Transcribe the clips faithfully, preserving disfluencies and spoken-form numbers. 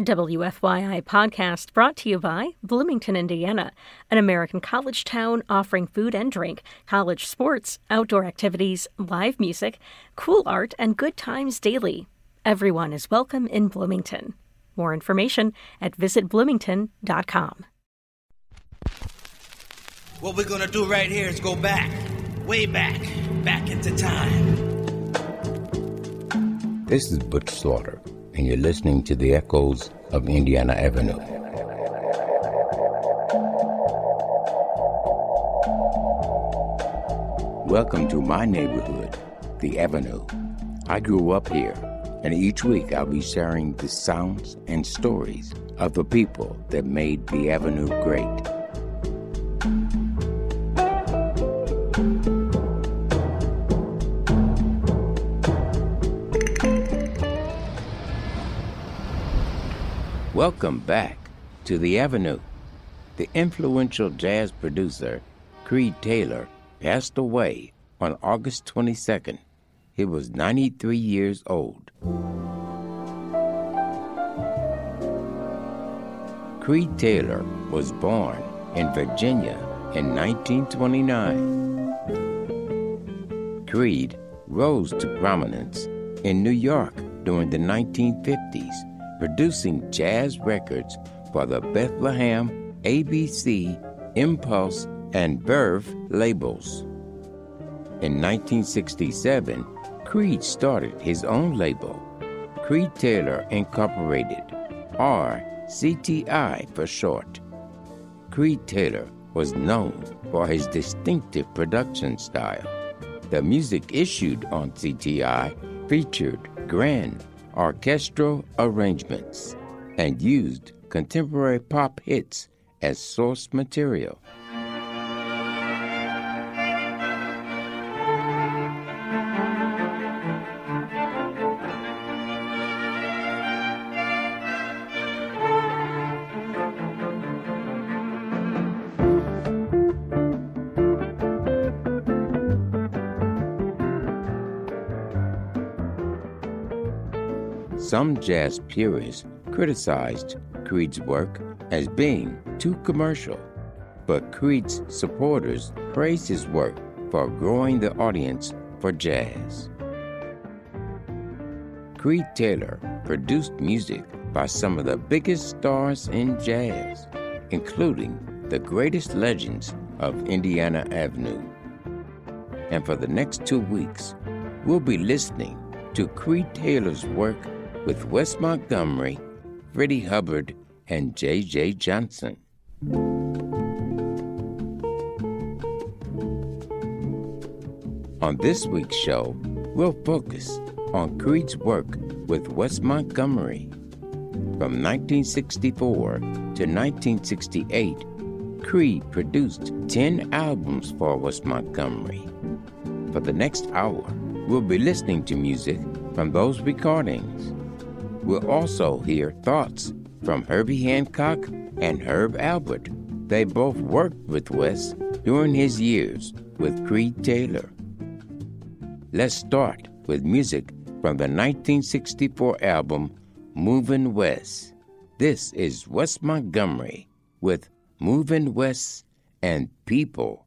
W F Y I podcast brought to you by Bloomington, Indiana, an American college town offering food and drink, college sports, outdoor activities, live music, cool art, and good times daily. Everyone is welcome in Bloomington. More information at visit bloomington dot com. What we're going to do right here is go back, way back, back into time. This is Butch Slaughter, and you're listening to the echoes of Indiana Avenue. Welcome to my neighborhood, the Avenue. I grew up here, and each week I'll be sharing the sounds and stories of the people that made the Avenue great. Welcome back to The Avenue. The influential jazz producer, Creed Taylor, passed away on August twenty-second. He was ninety-three years old. Creed Taylor was born in Virginia in nineteen twenty-nine. Creed rose to prominence in New York during the nineteen fifties. Producing jazz records for the Bethlehem, A B C, Impulse, and Verve labels. In nineteen sixty-seven, Creed started his own label, Creed Taylor Incorporated, or C T I for short. Creed Taylor was known for his distinctive production style. The music issued on C T I featured grand orchestral arrangements and used contemporary pop hits as source material. Some jazz purists criticized Creed's work as being too commercial, but Creed's supporters praised his work for growing the audience for jazz. Creed Taylor produced music by some of the biggest stars in jazz, including the greatest legends of Indiana Avenue. And for the next two weeks, we'll be listening to Creed Taylor's work with Wes Montgomery, Freddie Hubbard, and J J. Johnson. On this week's show, we'll focus on Creed's work with Wes Montgomery. From nineteen sixty-four to nineteen sixty-eight, Creed produced ten albums for Wes Montgomery. For the next hour, we'll be listening to music from those recordings. We'll also hear thoughts from Herbie Hancock and Herb Alpert. They both worked with Wes during his years with Creed Taylor. Let's start with music from the nineteen sixty-four album, Movin' West. This is Wes Montgomery with Movin' West and People.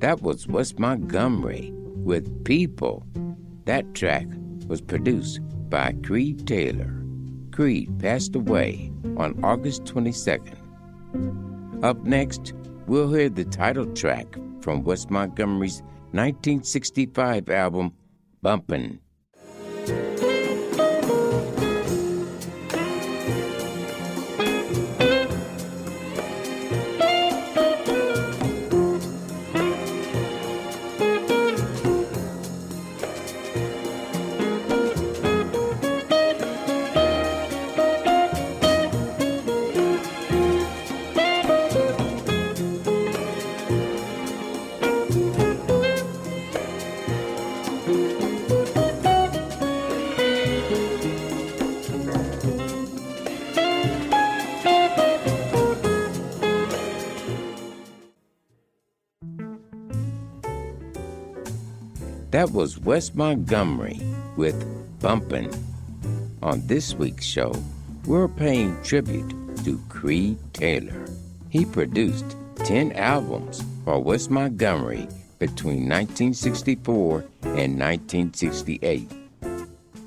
That was Wes Montgomery with People. That track was produced by Creed Taylor. Creed passed away on August twenty-second. Up next, we'll hear the title track from Wes Montgomery's nineteen sixty-five album, Bumpin'. That was Wes Montgomery with Bumpin'. On this week's show, we're paying tribute to Creed Taylor. He produced ten albums for Wes Montgomery between nineteen sixty-four and nineteen sixty-eight.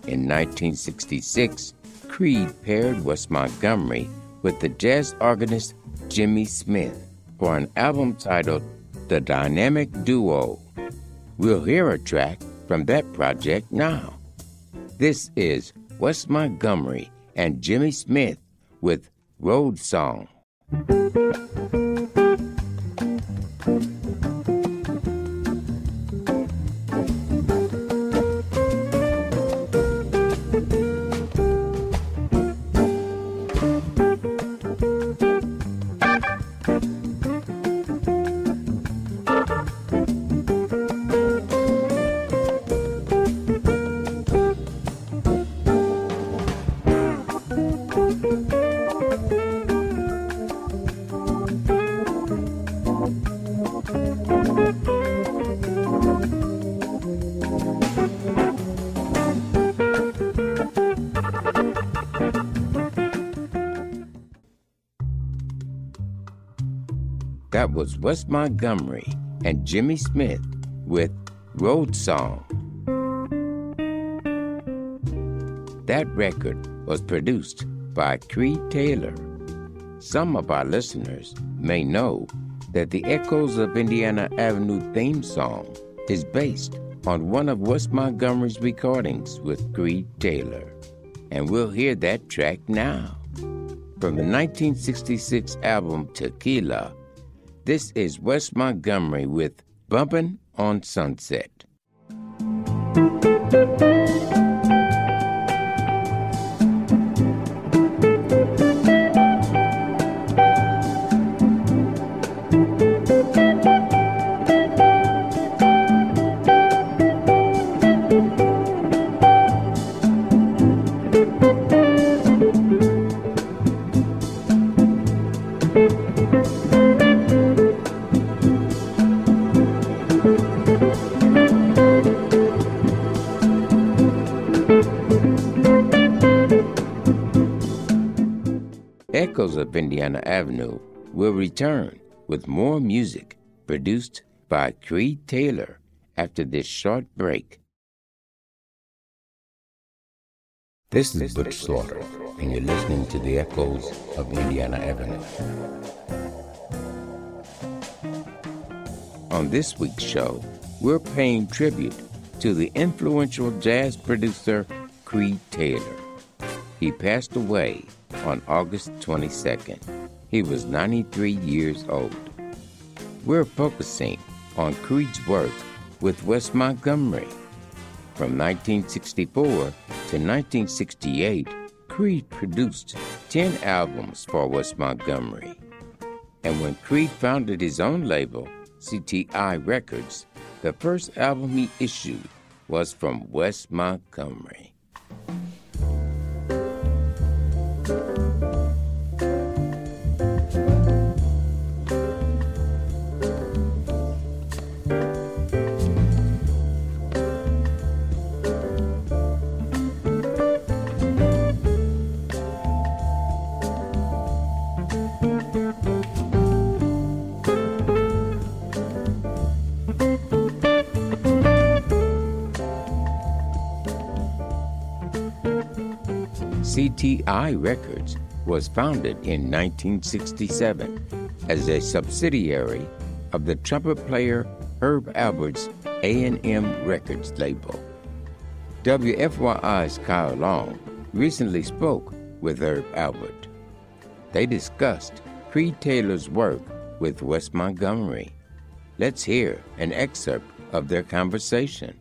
In nineteen sixty-six, Creed paired Wes Montgomery with the jazz organist Jimmy Smith for an album titled The Dynamic Duo. We'll hear a track from that project now. This is Wes Montgomery and Jimmy Smith with Road Song. That was Wes Montgomery and Jimmy Smith with Road Song. That record was produced by Creed Taylor. Some of our listeners may know that the Echoes of Indiana Avenue theme song is based on one of Wes Montgomery's recordings with Creed Taylor. And we'll hear that track now. From the nineteen sixty-six album Tequila, this is Wes Montgomery with Bumpin' on Sunset. Echoes of Indiana Avenue will return with more music produced by Creed Taylor after this short break. This is Butch Slaughter, and you're listening to the Echoes of Indiana Avenue. On this week's show, we're paying tribute to the influential jazz producer Creed Taylor. He passed away on August twenty-second. He was ninety-three years old. We're focusing on Creed's work with Wes Montgomery. From nineteen sixty-four to nineteen sixty-eight, Creed produced ten albums for Wes Montgomery. And when Creed founded his own label, C T I Records, the first album he issued was from Wes Montgomery. C T I Records was founded in nineteen sixty-seven as a subsidiary of the trumpet player Herb Alpert's A and M Records label. W F Y I's Kyle Long recently spoke with Herb Alpert. They discussed Creed Taylor's work with Wes Montgomery. Let's hear an excerpt of their conversation.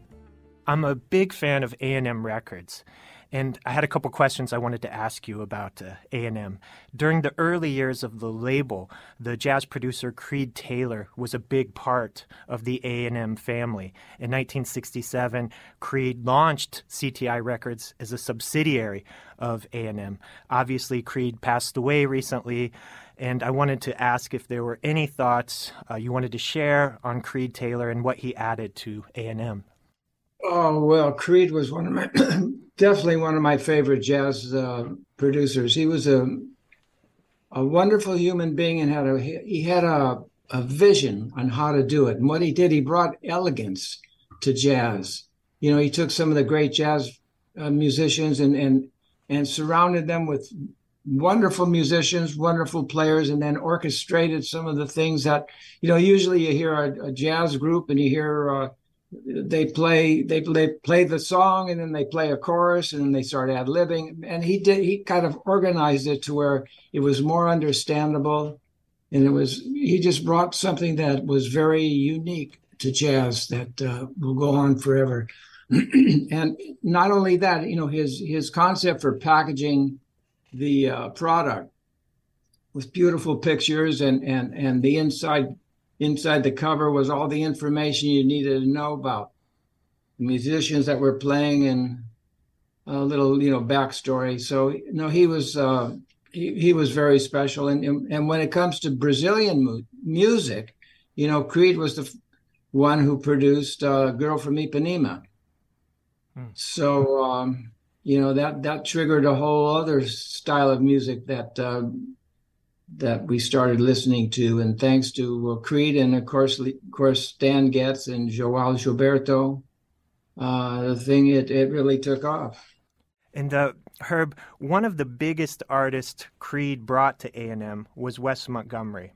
I'm a big fan of A and M Records, and I had a couple questions I wanted to ask you about uh, A and M. During the early years of the label, the jazz producer Creed Taylor was a big part of the A and M family. In nineteen sixty-seven, Creed launched C T I Records as a subsidiary of A and M. Obviously, Creed passed away recently, and I wanted to ask if there were any thoughts uh, you wanted to share on Creed Taylor and what he added to A and M. Oh, well, Creed was one of my, definitely one of my favorite jazz uh, producers. He was a a wonderful human being and had a he had a, a vision on how to do it. And what he did, he brought elegance to jazz. You know, he took some of the great jazz uh, musicians and, and, and surrounded them with wonderful musicians, wonderful players, and then orchestrated some of the things that, you know, usually you hear a, a jazz group and you hear... Uh, They play, they play, play the song, and then they play a chorus, and then they start ad-libbing. And he did, he kind of organized it to where it was more understandable, and it was he just brought something that was very unique to jazz that uh, will go on forever. And not only that, you know, his his concept for packaging the uh, product with beautiful pictures and and and the inside. Inside the cover was all the information you needed to know about the musicians that were playing and a little, you know, backstory. So, no, he was uh, he, he was very special. And, and and when it comes to Brazilian mu- music, you know, Creed was the f- one who produced uh, "Girl from Ipanema." Hmm. So, um, you know, that that triggered a whole other style of music that. Uh, that we started listening to, and thanks to uh, Creed and of course, of course, Stan Getz and Joao Gilberto, uh, the thing it it really took off. And uh, Herb, one of the biggest artists Creed brought to A and M was Wes Montgomery,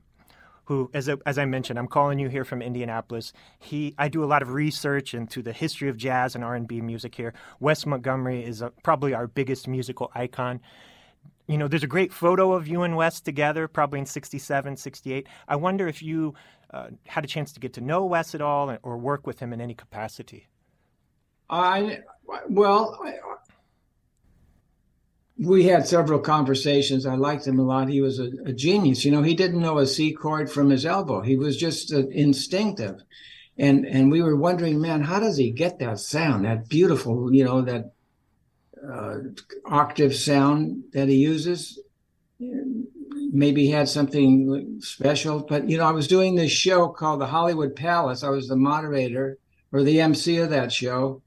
who, as a, as I mentioned, I'm calling you here from Indianapolis. He I do a lot of research into the history of jazz and R and B music here. Wes Montgomery is a, probably our biggest musical icon. You know, there's a great photo of you and Wes together, probably in sixty-seven, sixty-eight. I wonder if you uh, had a chance to get to know Wes at all or work with him in any capacity. I, well, I, we had several conversations. I liked him a lot. He was a, a genius. You know, he didn't know a C chord from his elbow. He was just uh, instinctive. And, and we were wondering, man, how does he get that sound, that beautiful, you know, that Uh, octave sound that he uses. Maybe he had something special, but you know, I was doing this show called the Hollywood Palace. I was the moderator or the M C of that show,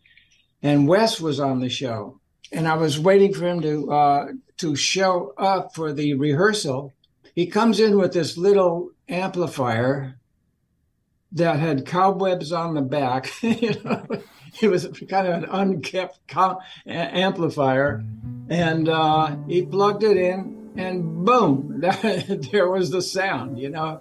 and Wes was on the show, and I was waiting for him to uh, to show up for the rehearsal. He comes in with this little amplifier that had cobwebs on the back. You know. It was kind of an unkept amplifier, and uh, he plugged it in, and boom, that, there was the sound, you know.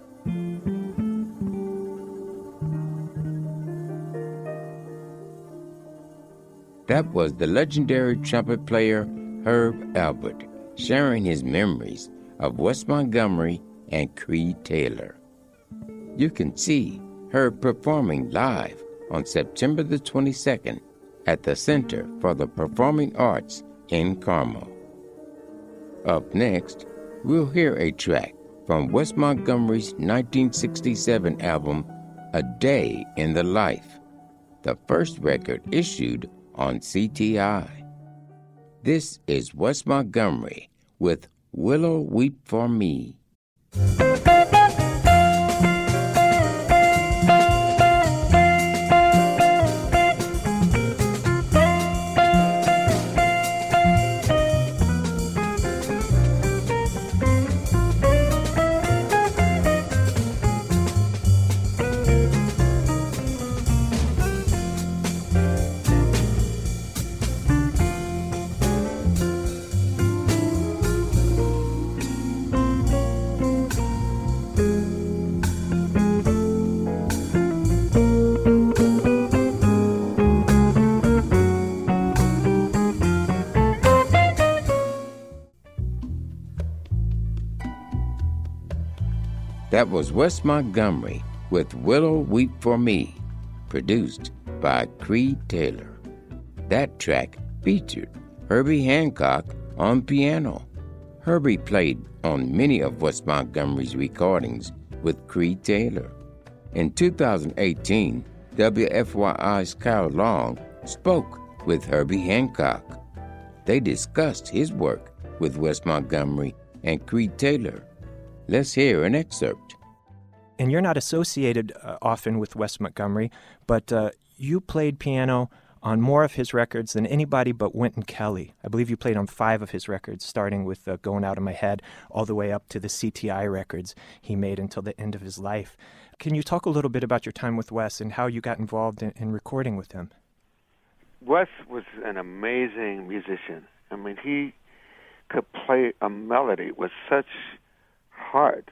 That was the legendary trumpet player Herb Alpert sharing his memories of Wes Montgomery and Creed Taylor. You can see Herb performing live on September the twenty-second at the Center for the Performing Arts in Carmel. Up next, we'll hear a track from Wes Montgomery's nineteen sixty-seven album, A Day in the Life, the first record issued on C T I. This is Wes Montgomery with Willow Weep For Me. That was Wes Montgomery with Willow Weep For Me, produced by Creed Taylor. That track featured Herbie Hancock on piano. Herbie played on many of Wes Montgomery's recordings with Creed Taylor. In two thousand eighteen, W F Y I's Kyle Long spoke with Herbie Hancock. They discussed his work with Wes Montgomery and Creed Taylor. Let's hear an excerpt. And you're not associated uh, often with Wes Montgomery, but uh, you played piano on more of his records than anybody but Wynton Kelly. I believe you played on five of his records, starting with uh, Going Out of My Head, all the way up to the C T I records he made until the end of his life. Can you talk a little bit about your time with Wes and how you got involved in, in recording with him? Wes was an amazing musician. I mean, he could play a melody with such heart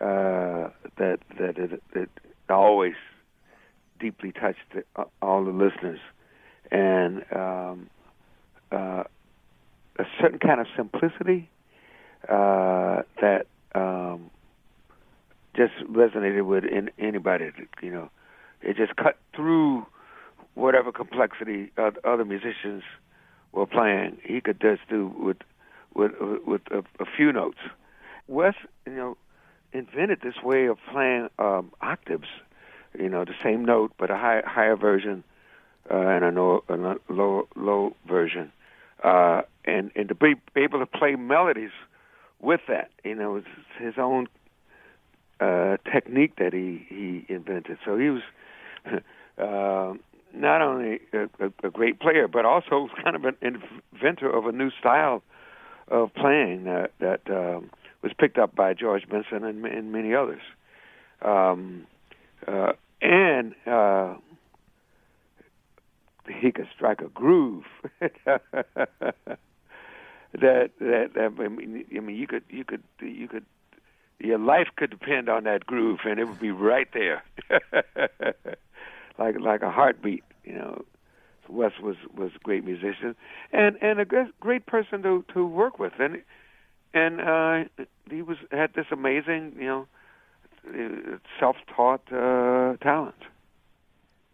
uh, that that it, it always deeply touched the, uh, all the listeners. And um, uh, a certain kind of simplicity uh, that um, just resonated with in, anybody. You know, it just cut through whatever complexity uh, other musicians were playing. He could just do with with with a, a few notes. Wes, you know, invented this way of playing um, octaves. You know, the same note, but a high, higher version uh, and a, no, a low, low version, uh, and and to be able to play melodies with that. You know, it's his own uh, technique that he, he invented. So he was uh, not only a, a great player, but also kind of an inventor of a new style of playing that that um, was picked up by George Benson and, and many others. Um, Uh, and uh, he could strike a groove that that, that I, mean, I mean you could you could you could your life could depend on that groove, and it would be right there, like like a heartbeat. You know, Wes was was a great musician and and a great person to, to work with, and and uh, he was had this amazing you know. self-taught uh, talent.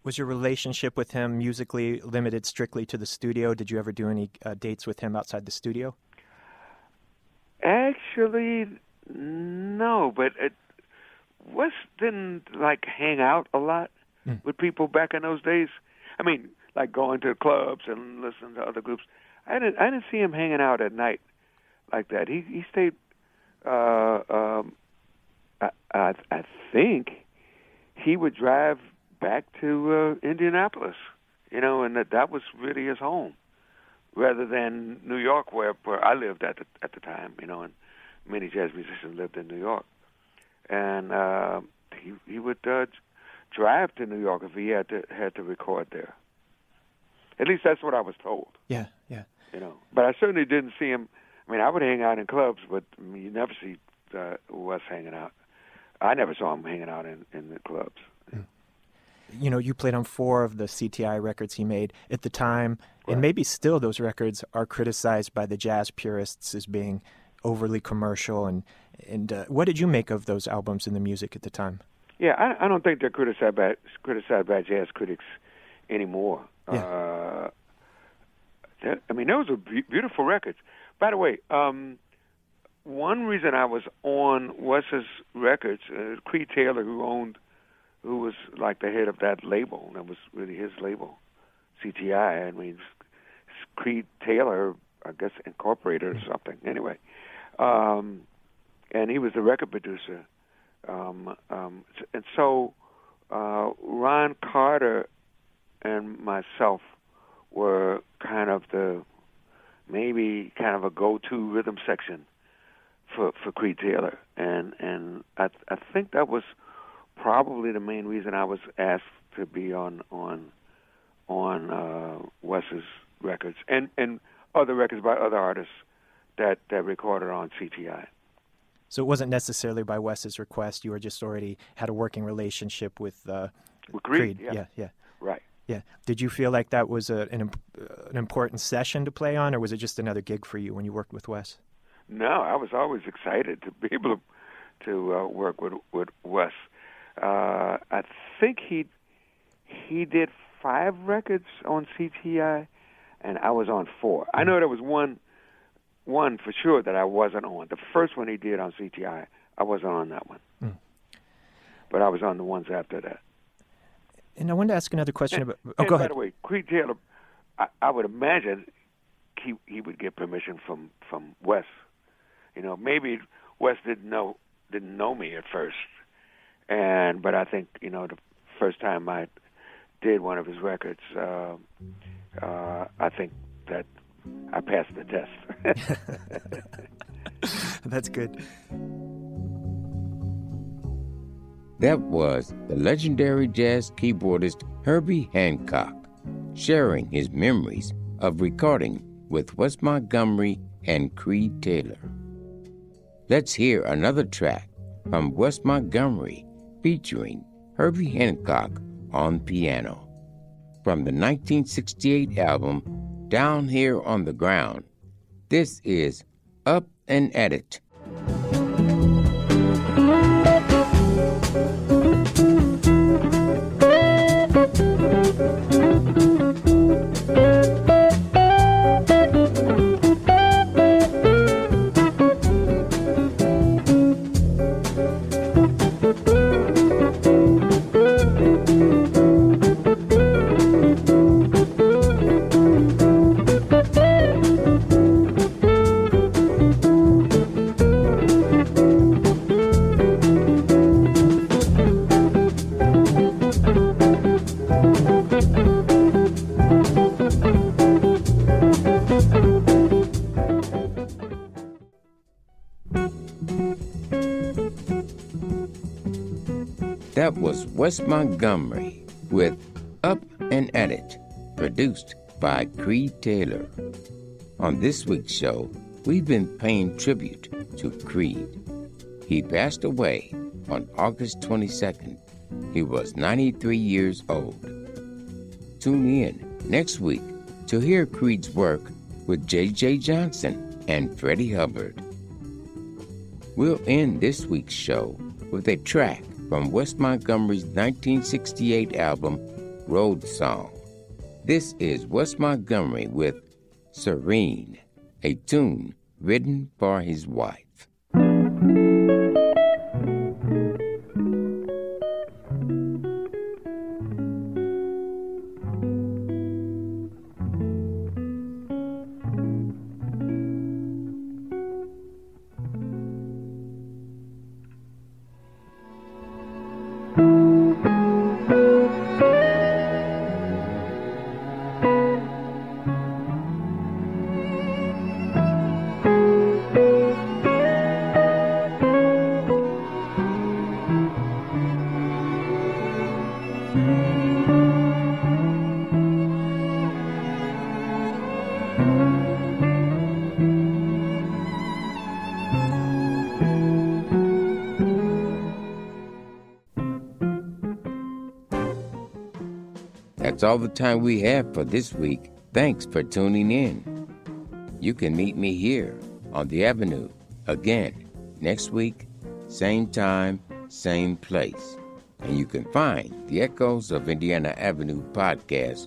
Was your relationship with him musically limited strictly to the studio? Did you ever do any uh, dates with him outside the studio? Actually, no, but it, Wes didn't, like, hang out a lot mm. with people back in those days. I mean, like going to clubs and listening to other groups. I didn't, I didn't see him hanging out at night like that. He, he stayed... Uh, um, I, I think he would drive back to uh, Indianapolis, you know, and that, that was really his home, rather than New York, where, where I lived at the, at the time, you know, and many jazz musicians lived in New York. And uh, he, he would uh, drive to New York if he had to, had to record there. At least that's what I was told. Yeah, yeah. You know, but I certainly didn't see him. I mean, I would hang out in clubs, but I mean, you never see uh, Wes hanging out. I never saw him hanging out in, in the clubs. Mm. You know, you played on four of the C T I records he made at the time, right. And maybe still those records are criticized by the jazz purists as being overly commercial. And and uh, what did you make of those albums and the music at the time? Yeah, I, I don't think they're criticized by criticized by jazz critics anymore. Yeah. Uh, that, I mean, those are be- beautiful records. By the way, um, one reason I was on Wes's records, uh, Creed Taylor, who owned, who was like the head of that label, that was really his label, C T I. I mean, Creed Taylor, I guess, Incorporated or something. Anyway, um, and he was the record producer, um, um, and so uh, Ron Carter and myself were kind of the maybe kind of a go-to rhythm section for for Creed Taylor, and and I I think that was probably the main reason I was asked to be on on on uh, Wes's records and, and other records by other artists that, that recorded on C T I. So it wasn't necessarily by Wes's request. You were just already had a working relationship with uh, with Creed. Creed. Yeah. yeah, yeah, right. Yeah. Did you feel like that was a, an an important session to play on, or was it just another gig for you when you worked with Wes? No, I was always excited to be able to to uh, work with with Wes. Uh, I think he he did five records on C T I, and I was on four. I know there was one one for sure that I wasn't on. The first one he did on C T I, I wasn't on that one. Mm. But I was on the ones after that. And I wanted to ask another question and, about... Oh, and go by ahead. By the way, Creed Taylor, I, I would imagine he he would get permission from, from Wes. You know, maybe Wes didn't know didn't know me at first, and but I think you know the first time I did one of his records, uh, uh, I think that I passed the test. That's good. That was the legendary jazz keyboardist Herbie Hancock sharing his memories of recording with Wes Montgomery and Creed Taylor. Let's hear another track from Wes Montgomery featuring Herbie Hancock on piano from the nineteen sixty-eight album Down Here on the Ground. This is Up and At It. That was Wes Montgomery with Up and At It, produced by Creed Taylor. On this week's show, we've been paying tribute to Creed. He passed away on August twenty-second. He was ninety-three years old. Tune in next week to hear Creed's work with J J. Johnson and Freddie Hubbard. We'll end this week's show with a track from Wes Montgomery's nineteen sixty-eight album, Road Song. This is Wes Montgomery with Serene, a tune written for his wife. That's all the time we have for this week. Thanks for tuning in. You can meet me here on The Avenue again next week, same time, same place. And you can find the Echoes of Indiana Avenue podcast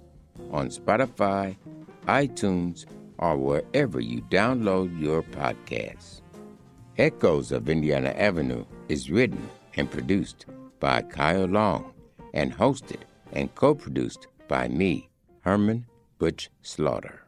on Spotify, iTunes, or wherever you download your podcasts. Echoes of Indiana Avenue is written and produced by Kyle Long and hosted and co-produced by me, Herman Butch Slaughter.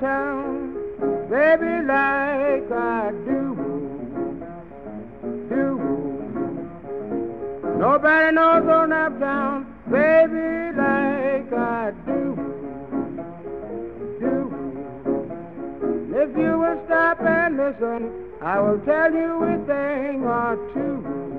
town, baby, like I do, do. Nobody knows on uptown, baby, like I do, do. If you will stop and listen, I will tell you a thing or two.